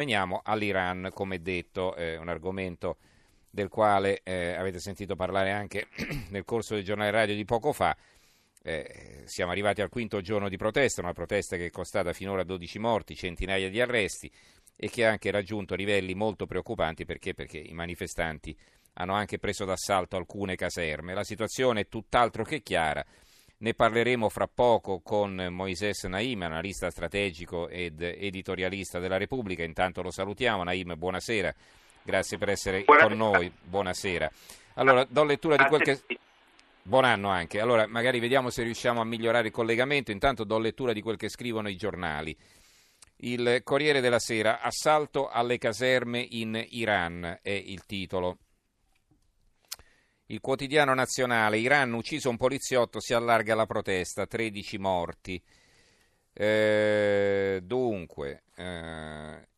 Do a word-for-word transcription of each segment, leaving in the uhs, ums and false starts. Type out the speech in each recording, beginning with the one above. Veniamo all'Iran, come detto, eh, un argomento del quale eh, avete sentito parlare anche nel corso del giornale radio di poco fa. Eh, siamo arrivati al quinto giorno di protesta, una protesta che è costata finora dodici morti, centinaia di arresti e che ha anche raggiunto livelli molto preoccupanti perché, perché i manifestanti hanno anche preso d'assalto alcune caserme. La situazione è tutt'altro che chiara, ne parleremo fra poco con Moisés Naím, analista strategico ed editorialista della Repubblica. Intanto lo salutiamo. Naím, buonasera, grazie per essere buonasera. Con noi, buonasera. Allora, do lettura di quel che... Buon anno anche. Allora, magari vediamo se riusciamo a migliorare il collegamento. Intanto do lettura di quel che scrivono i giornali. Il Corriere della Sera, assalto alle caserme in Iran, è il titolo. Il Quotidiano Nazionale, Iran, ucciso un poliziotto, si allarga la protesta, tredici morti. Eh, dunque, eh,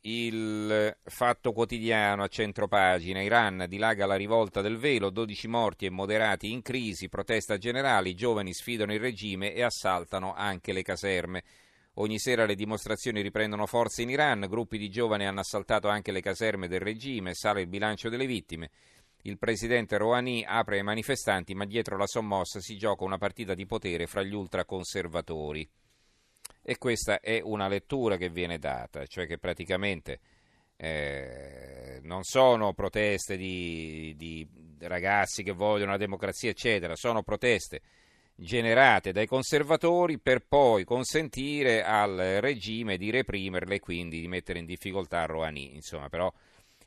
il Fatto Quotidiano a centropagina, Iran, dilaga la rivolta del velo, dodici morti e moderati in crisi, protesta generale, i giovani sfidano il regime e assaltano anche le caserme. Ogni sera le dimostrazioni riprendono forza in Iran, gruppi di giovani hanno assaltato anche le caserme del regime, sale il bilancio delle vittime. Il presidente Rouhani apre ai manifestanti, ma dietro la sommossa si gioca una partita di potere fra gli ultraconservatori. E questa è una lettura che viene data, cioè che praticamente eh, non sono proteste di, di ragazzi che vogliono la democrazia, eccetera, sono proteste generate dai conservatori per poi consentire al regime di reprimerle e quindi di mettere in difficoltà Rouhani. Insomma, però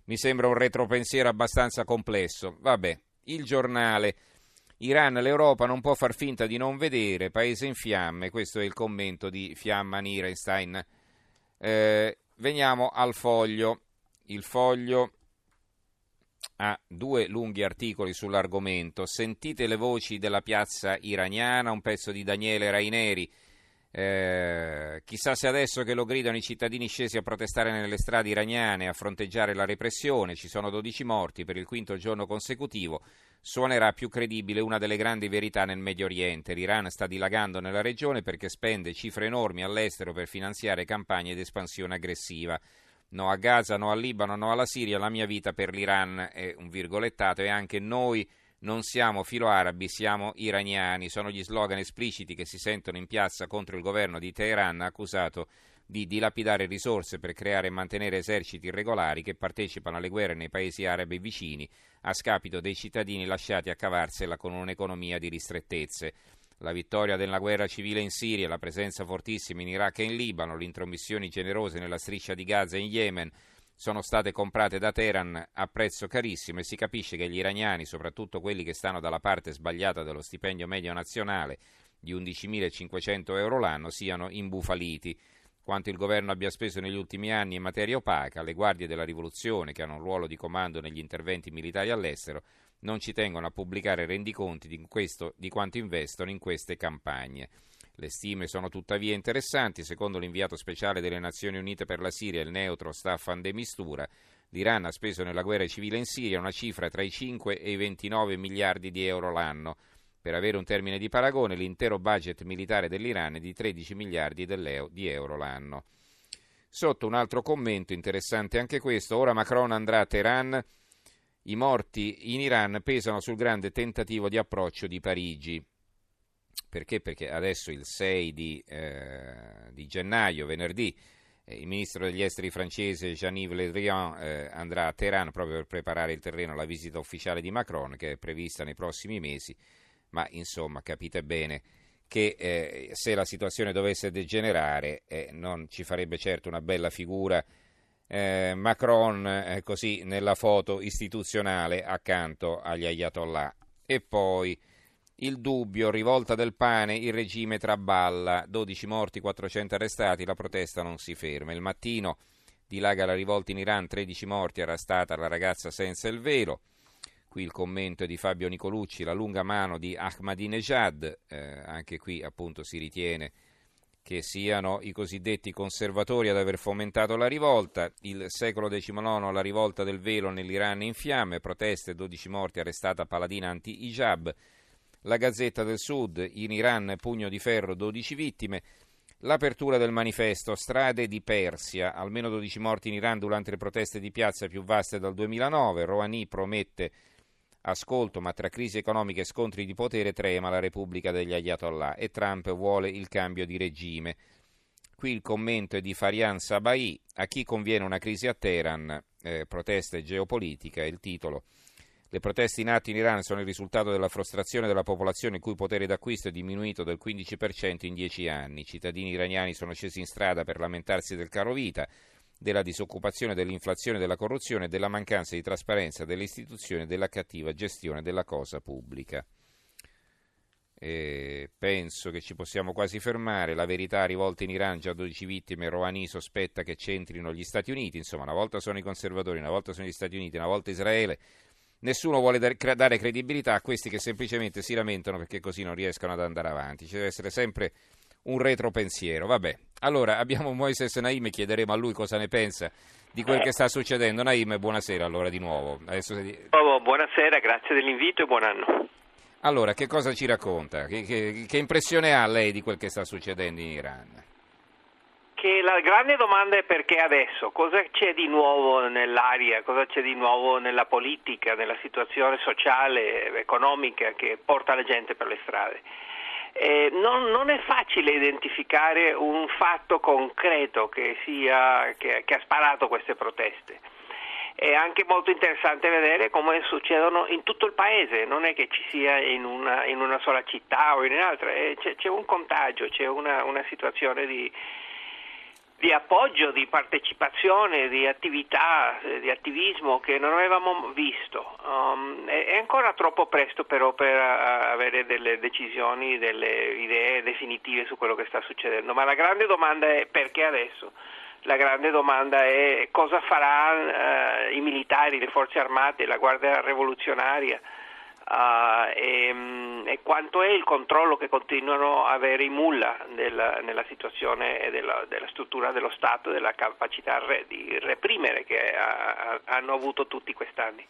mi sembra un retropensiero abbastanza complesso. Vabbè, il giornale, Iran, l'Europa non può far finta di non vedere, paese in fiamme, questo è il commento di Fiamma Nierenstein. Eh, veniamo al Foglio. Il Foglio ha due lunghi articoli sull'argomento. Sentite le voci della piazza iraniana, un pezzo di Daniele Raineri. Eh, chissà se adesso che lo gridano i cittadini scesi a protestare nelle strade iraniane, a fronteggiare la repressione, ci sono dodici morti per il quinto giorno consecutivo, suonerà più credibile una delle grandi verità nel Medio Oriente. L'Iran sta dilagando nella regione perché spende cifre enormi all'estero per finanziare campagne di espansione aggressiva. No a Gaza, no al Libano, no alla Siria, la mia vita per l'Iran è un virgolettato. E anche noi non siamo filoarabi, siamo iraniani. Sono gli slogan espliciti che si sentono in piazza contro il governo di Teheran, accusato di dilapidare risorse per creare e mantenere eserciti irregolari che partecipano alle guerre nei paesi arabi vicini, a scapito dei cittadini lasciati a cavarsela con un'economia di ristrettezze. La vittoria della guerra civile in Siria, la presenza fortissima in Iraq e in Libano, le intromissioni generose nella striscia di Gaza e in Yemen sono state comprate da Teheran a prezzo carissimo e si capisce che gli iraniani, soprattutto quelli che stanno dalla parte sbagliata dello stipendio medio nazionale di undicimilacinquecento euro l'anno, siano imbufaliti. Quanto il governo abbia speso negli ultimi anni in materia opaca, le guardie della rivoluzione, che hanno un ruolo di comando negli interventi militari all'estero, non ci tengono a pubblicare rendiconti di, questo, di quanto investono in queste campagne. Le stime sono tuttavia interessanti. Secondo l'inviato speciale delle Nazioni Unite per la Siria, il neutro Staffan de Mistura, l'Iran ha speso nella guerra civile in Siria una cifra tra i cinque e i ventinove miliardi di euro l'anno. Per avere un termine di paragone, l'intero budget militare dell'Iran è di tredici miliardi di euro l'anno. Sotto un altro commento, interessante anche questo, ora Macron andrà a Teheran, i morti in Iran pesano sul grande tentativo di approccio di Parigi. Perché? Perché adesso il sei di, eh, di gennaio, venerdì, eh, il ministro degli esteri francese Jean-Yves Le Drian eh, andrà a Teheran proprio per preparare il terreno alla visita ufficiale di Macron, che è prevista nei prossimi mesi. Ma insomma, capite bene che eh, se la situazione dovesse degenerare eh, non ci farebbe certo una bella figura eh, Macron eh, così nella foto istituzionale accanto agli ayatollah. E poi il Dubbio, rivolta del pane, il regime traballa, dodici morti, quattrocento arrestati, la protesta non si ferma. Il Mattino, dilaga la rivolta in Iran, tredici morti, arrestata la ragazza senza il velo. Qui il commento è di Fabio Nicolucci, la lunga mano di Ahmadinejad, eh, anche qui appunto si ritiene che siano i cosiddetti conservatori ad aver fomentato la rivolta. Il Secolo diciannove, la rivolta del velo nell'Iran in fiamme, proteste, dodici morti, arrestata paladina anti-hijab. La Gazzetta del Sud, in Iran pugno di ferro, dodici vittime. L'apertura del manifesto, strade di Persia, almeno dodici morti in Iran durante le proteste di piazza più vaste dal duemilanove, Rouhani promette ascolto ma tra crisi economiche e scontri di potere trema la Repubblica degli Ayatollah e Trump vuole il cambio di regime. Qui il commento è di Farian Sabahi, a chi conviene una crisi a Teheran, eh, proteste geopolitica, il titolo. Le proteste in atto in Iran sono il risultato della frustrazione della popolazione il cui potere d'acquisto è diminuito del quindici per cento in dieci anni. I cittadini iraniani sono scesi in strada per lamentarsi del caro vita, della disoccupazione, dell'inflazione, della corruzione, della mancanza di trasparenza delle istituzioni e della cattiva gestione della cosa pubblica. E penso che ci possiamo quasi fermare. La verità, rivolta in Iran, già dodici vittime, Rouhani sospetta che c'entrino gli Stati Uniti. Insomma, una volta sono i conservatori, una volta sono gli Stati Uniti, una volta Israele. Nessuno vuole dare credibilità a questi che semplicemente si lamentano perché così non riescono ad andare avanti. Ci deve essere sempre un retropensiero. Vabbè, allora abbiamo Moisés Naím e chiederemo a lui cosa ne pensa di quel che sta succedendo. Naím, buonasera allora di nuovo. Adesso... Oh, buonasera, grazie dell'invito e buon anno. Allora, che cosa ci racconta? Che, che, che impressione ha lei di quel che sta succedendo in Iran? Che la grande domanda è perché adesso, cosa c'è di nuovo nell'aria, cosa c'è di nuovo nella politica, nella situazione sociale, economica che porta la gente per le strade. Eh, non, non è facile identificare un fatto concreto che sia che, che ha sparato queste proteste. È anche molto interessante vedere come succedono in tutto il paese, non è che ci sia in una, in una sola città o in un'altra, eh, c'è, c'è un contagio, c'è una, una situazione di, di appoggio, di partecipazione, di attività, di attivismo che non avevamo visto. Um, è, è ancora troppo presto però per avere delle decisioni, delle idee definitive su quello che sta succedendo, ma la grande domanda è perché adesso? La grande domanda è cosa faranno uh, i militari, le forze armate, la guardia rivoluzionaria uh, e, e quanto è il controllo che continuano a avere i mullah nella, nella situazione e della, della struttura dello Stato, della capacità re, di reprimere che ha, hanno avuto tutti quest'anni.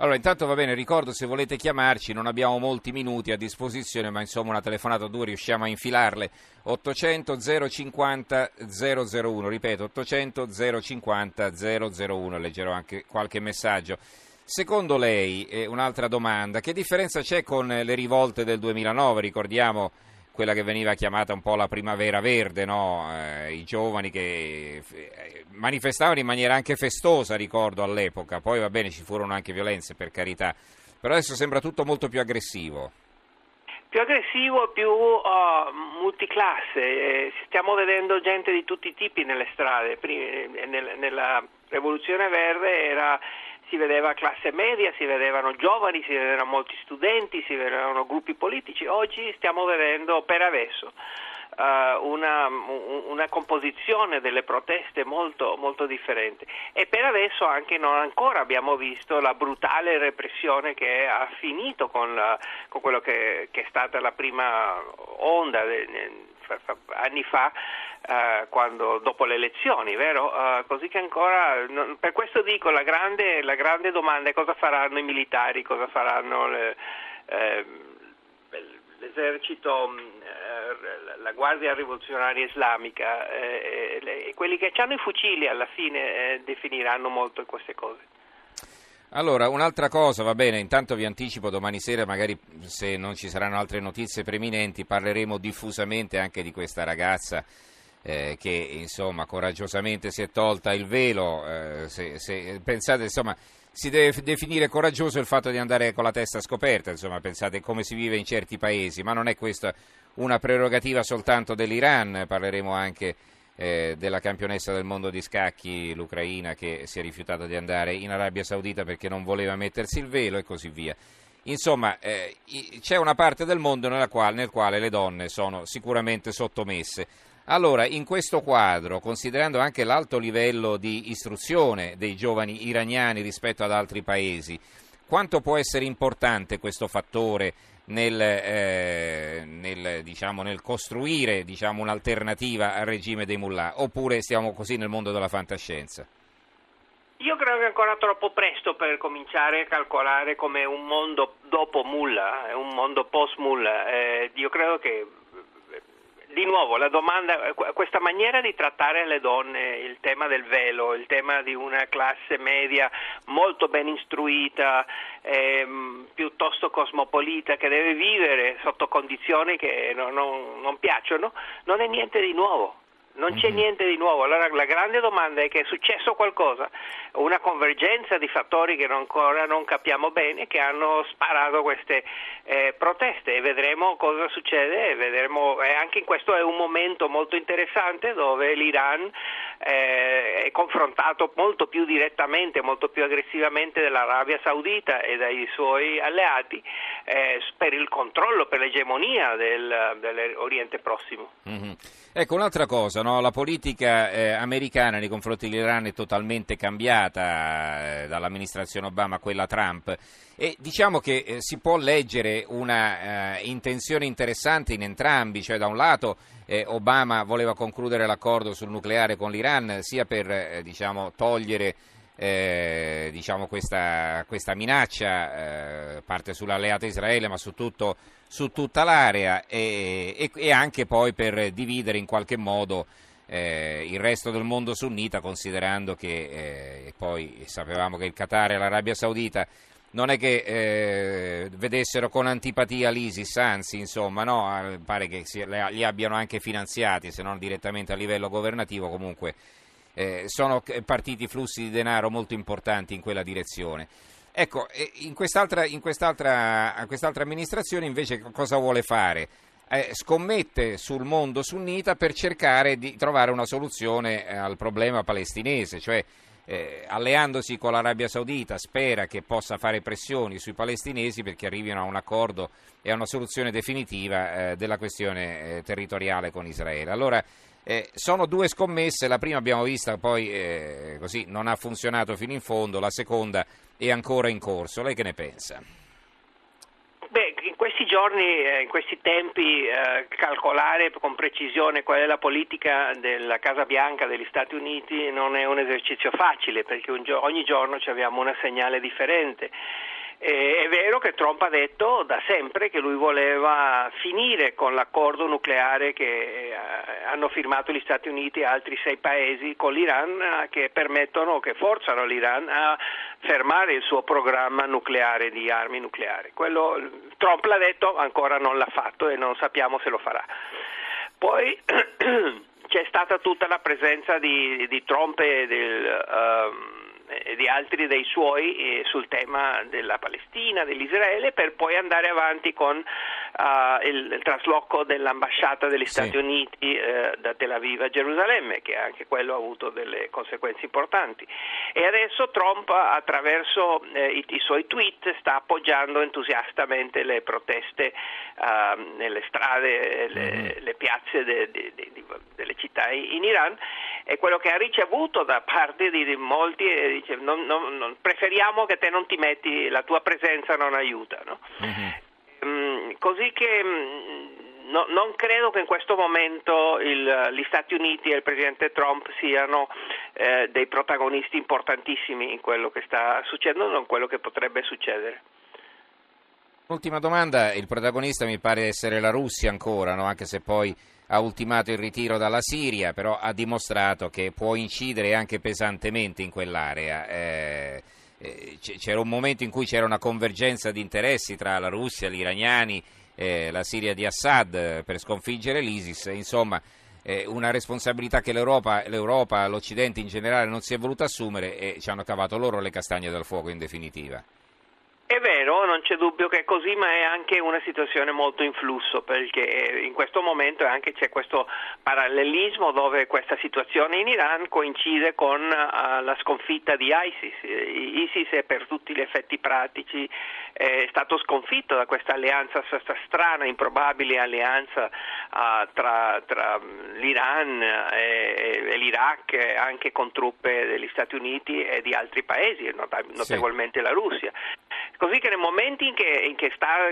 Allora, intanto va bene, ricordo se volete chiamarci, non abbiamo molti minuti a disposizione, ma insomma una telefonata o due riusciamo a infilarle. ottocento zero cinquanta zero zero uno, ripeto ottocento zero cinquanta zero zero uno, leggerò anche qualche messaggio. Secondo lei, eh, un'altra domanda, che differenza c'è con le rivolte del duemilanove? Ricordiamo quella che veniva chiamata un po' la primavera verde, no? eh, i giovani che manifestavano in maniera anche festosa, ricordo all'epoca, poi va bene ci furono anche violenze per carità, però adesso sembra tutto molto più aggressivo. Più aggressivo, più uh, multiclasse, eh, stiamo vedendo gente di tutti i tipi nelle strade. Prima, nel, nella rivoluzione verde era... si vedeva classe media, si vedevano giovani, si vedevano molti studenti, si vedevano gruppi politici. Oggi stiamo vedendo, per adesso, uh, una, una composizione delle proteste molto, molto differente. E per adesso anche non ancora abbiamo visto la brutale repressione che ha finito con, la, con quello che, che è stata la prima onda de, anni fa, Uh, quando, dopo le elezioni, vero? Uh, così che ancora, non, per questo dico, la grande, la grande domanda è cosa faranno i militari, cosa faranno le, eh, l'esercito, eh, la guardia rivoluzionaria islamica, eh, le, quelli che hanno i fucili alla fine eh, definiranno molto queste cose. Allora, un'altra cosa, va bene, intanto vi anticipo, domani sera magari se non ci saranno altre notizie preminenti parleremo diffusamente anche di questa ragazza Eh, che insomma coraggiosamente si è tolta il velo, eh, se, se, pensate insomma si deve definire coraggioso il fatto di andare con la testa scoperta, insomma pensate come si vive in certi paesi, ma non è questa una prerogativa soltanto dell'Iran, parleremo anche eh, della campionessa del mondo di scacchi, l'Ucraina, che si è rifiutata di andare in Arabia Saudita perché non voleva mettersi il velo e così via. Insomma, eh, c'è una parte del mondo nella quale, nel quale le donne sono sicuramente sottomesse. Allora, in questo quadro, considerando anche l'alto livello di istruzione dei giovani iraniani rispetto ad altri paesi, quanto può essere importante questo fattore nel, eh, nel, diciamo, nel costruire diciamo, un'alternativa al regime dei mullah? Oppure stiamo così nel mondo della fantascienza? Io credo che è ancora troppo presto per cominciare a calcolare come un mondo dopo mullah, un mondo post mullah. Eh, io credo che di nuovo la domanda, questa maniera di trattare le donne, il tema del velo, il tema di una classe media molto ben istruita, ehm, piuttosto cosmopolita, che deve vivere sotto condizioni che non, non, non piacciono, non è niente di nuovo. Non c'è niente di nuovo. Allora la grande domanda è che è successo qualcosa, una convergenza di fattori che non ancora non capiamo bene, che hanno sparato queste eh, proteste, e vedremo cosa succede. Vedremo, eh, anche in questo è un momento molto interessante dove l'Iran eh, è confrontato molto più direttamente, molto più aggressivamente dall'Arabia Saudita e dai suoi alleati eh, per il controllo, per l'egemonia del, dell'Oriente Prossimo. Mm-hmm. Ecco, un'altra cosa, no? La politica eh, americana nei confronti dell'Iran è totalmente cambiata eh, dall'amministrazione Obama a quella Trump, e diciamo che eh, si può leggere una eh, intenzione interessante in entrambi, cioè da un lato eh, Obama voleva concludere l'accordo sul nucleare con l'Iran sia per eh, diciamo, togliere eh, diciamo, questa, questa minaccia, eh, parte sull'alleato Israele ma su tutto su tutta l'area, e, e, e anche poi per dividere in qualche modo eh, il resto del mondo sunnita, considerando che eh, poi sapevamo che il Qatar e l'Arabia Saudita non è che eh, vedessero con antipatia l'ISIS, anzi insomma no, pare che si, li abbiano anche finanziati, se non direttamente a livello governativo, comunque eh, sono partiti flussi di denaro molto importanti in quella direzione. Ecco, in quest'altra, in quest'altra, in quest'altra amministrazione invece cosa vuole fare? Eh, scommette sul mondo sunnita per cercare di trovare una soluzione al problema palestinese, cioè eh, alleandosi con l'Arabia Saudita spera che possa fare pressioni sui palestinesi perché arrivino a un accordo e a una soluzione definitiva eh, della questione eh, territoriale con Israele. Allora, Eh, sono due scommesse, la prima abbiamo vista poi eh, così non ha funzionato fino in fondo, la seconda è ancora in corso. Lei che ne pensa? Beh, in questi giorni, eh, in questi tempi, eh, calcolare con precisione qual è la politica della Casa Bianca degli Stati Uniti non è un esercizio facile, perché un gio- ogni giorno abbiamo una segnale differente. Eh, è vero che Trump ha detto da sempre che lui voleva finire con l'accordo nucleare che eh, hanno firmato gli Stati Uniti e altri sei paesi con l'Iran, eh, che permettono, che forzano l'Iran a fermare il suo programma nucleare, di armi nucleari. Quello Trump l'ha detto, ancora non l'ha fatto e non sappiamo se lo farà. Poi c'è stata tutta la presenza di, di Trump e del... Uh, e di altri dei suoi eh, sul tema della Palestina, dell'Israele, per poi andare avanti con uh, il, il trasloco dell'ambasciata degli Stati sì. Uniti eh, da Tel Aviv a Gerusalemme, che anche quello ha avuto delle conseguenze importanti. E adesso Trump, attraverso eh, i, i suoi tweet, sta appoggiando entusiastamente le proteste uh, nelle strade, le, mm. le piazze de, de, de, de, delle città in Iran, e quello che ha ricevuto da parte di molti eh, dice non, non, non, preferiamo che te non ti metti, la tua presenza non aiuta, no? Uh-huh. Mm, così che mm, no, non credo che in questo momento il, gli Stati Uniti e il presidente Trump siano eh, dei protagonisti importantissimi in quello che sta succedendo, non in quello che potrebbe succedere. Ultima domanda, il protagonista mi pare essere la Russia ancora, no? Anche se poi ha ultimato il ritiro dalla Siria, però ha dimostrato che può incidere anche pesantemente in quell'area. Eh, eh, c'era un momento in cui c'era una convergenza di interessi tra la Russia, gli iraniani, eh, la Siria di Assad per sconfiggere l'ISIS, insomma eh, una responsabilità che l'Europa, l'Europa, l'Occidente in generale non si è voluta assumere, e ci hanno cavato loro le castagne dal fuoco in definitiva. È vero, non c'è dubbio che è così, ma è anche una situazione molto in flusso, perché in questo momento anche c'è questo parallelismo dove questa situazione in Iran coincide con uh, la sconfitta di ISIS. ISIS è per tutti gli effetti pratici è stato sconfitto da questa alleanza, questa strana, improbabile alleanza uh, tra, tra l'Iran e, e l'Iraq, anche con truppe degli Stati Uniti e di altri paesi, notevolmente sì. la Russia. Così che nei momenti in che, in che sta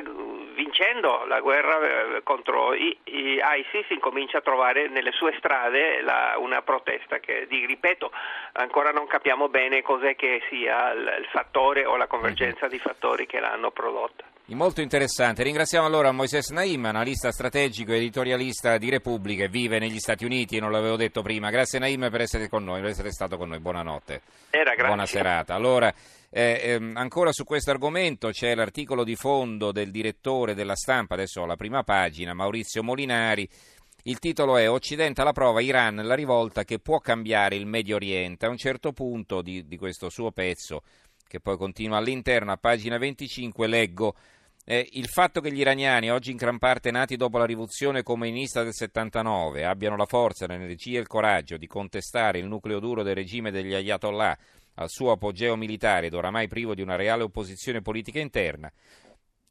vincendo la guerra contro i, i ISIS, incomincia a trovare nelle sue strade la, una protesta che, di, ripeto, ancora non capiamo bene cos'è che sia il, il fattore o la convergenza di fattori che l'hanno prodotta. Molto interessante. Ringraziamo allora Moisés Naím, analista strategico e editorialista di Repubbliche, vive negli Stati Uniti, non l'avevo detto prima. Grazie Naím per essere con noi, per essere stato con noi. Buonanotte. Era, grazie. Buona serata. Allora, eh, ehm, ancora su questo argomento c'è l'articolo di fondo del direttore della Stampa, adesso alla prima pagina, Maurizio Molinari. Il titolo è Occidente alla prova, Iran, la rivolta che può cambiare il Medio Oriente. A un certo punto di, di questo suo pezzo, che poi continua all'interno, a pagina venticinque, leggo eh, il fatto che gli iraniani, oggi in gran parte nati dopo la rivoluzione comunista del settantanove, abbiano la forza, l'energia e il coraggio di contestare il nucleo duro del regime degli ayatollah al suo apogeo militare ed oramai privo di una reale opposizione politica interna,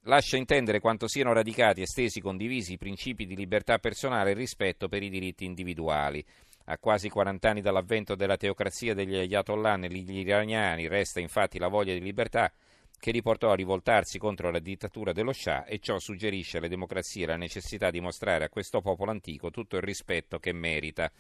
lascia intendere quanto siano radicati, estesi, condivisi i principi di libertà personale e rispetto per i diritti individuali. A quasi quaranta anni dall'avvento della teocrazia degli ayatollah negli iraniani resta infatti la voglia di libertà che li portò a rivoltarsi contro la dittatura dello Shah, e ciò suggerisce alle democrazie la necessità di mostrare a questo popolo antico tutto il rispetto che merita.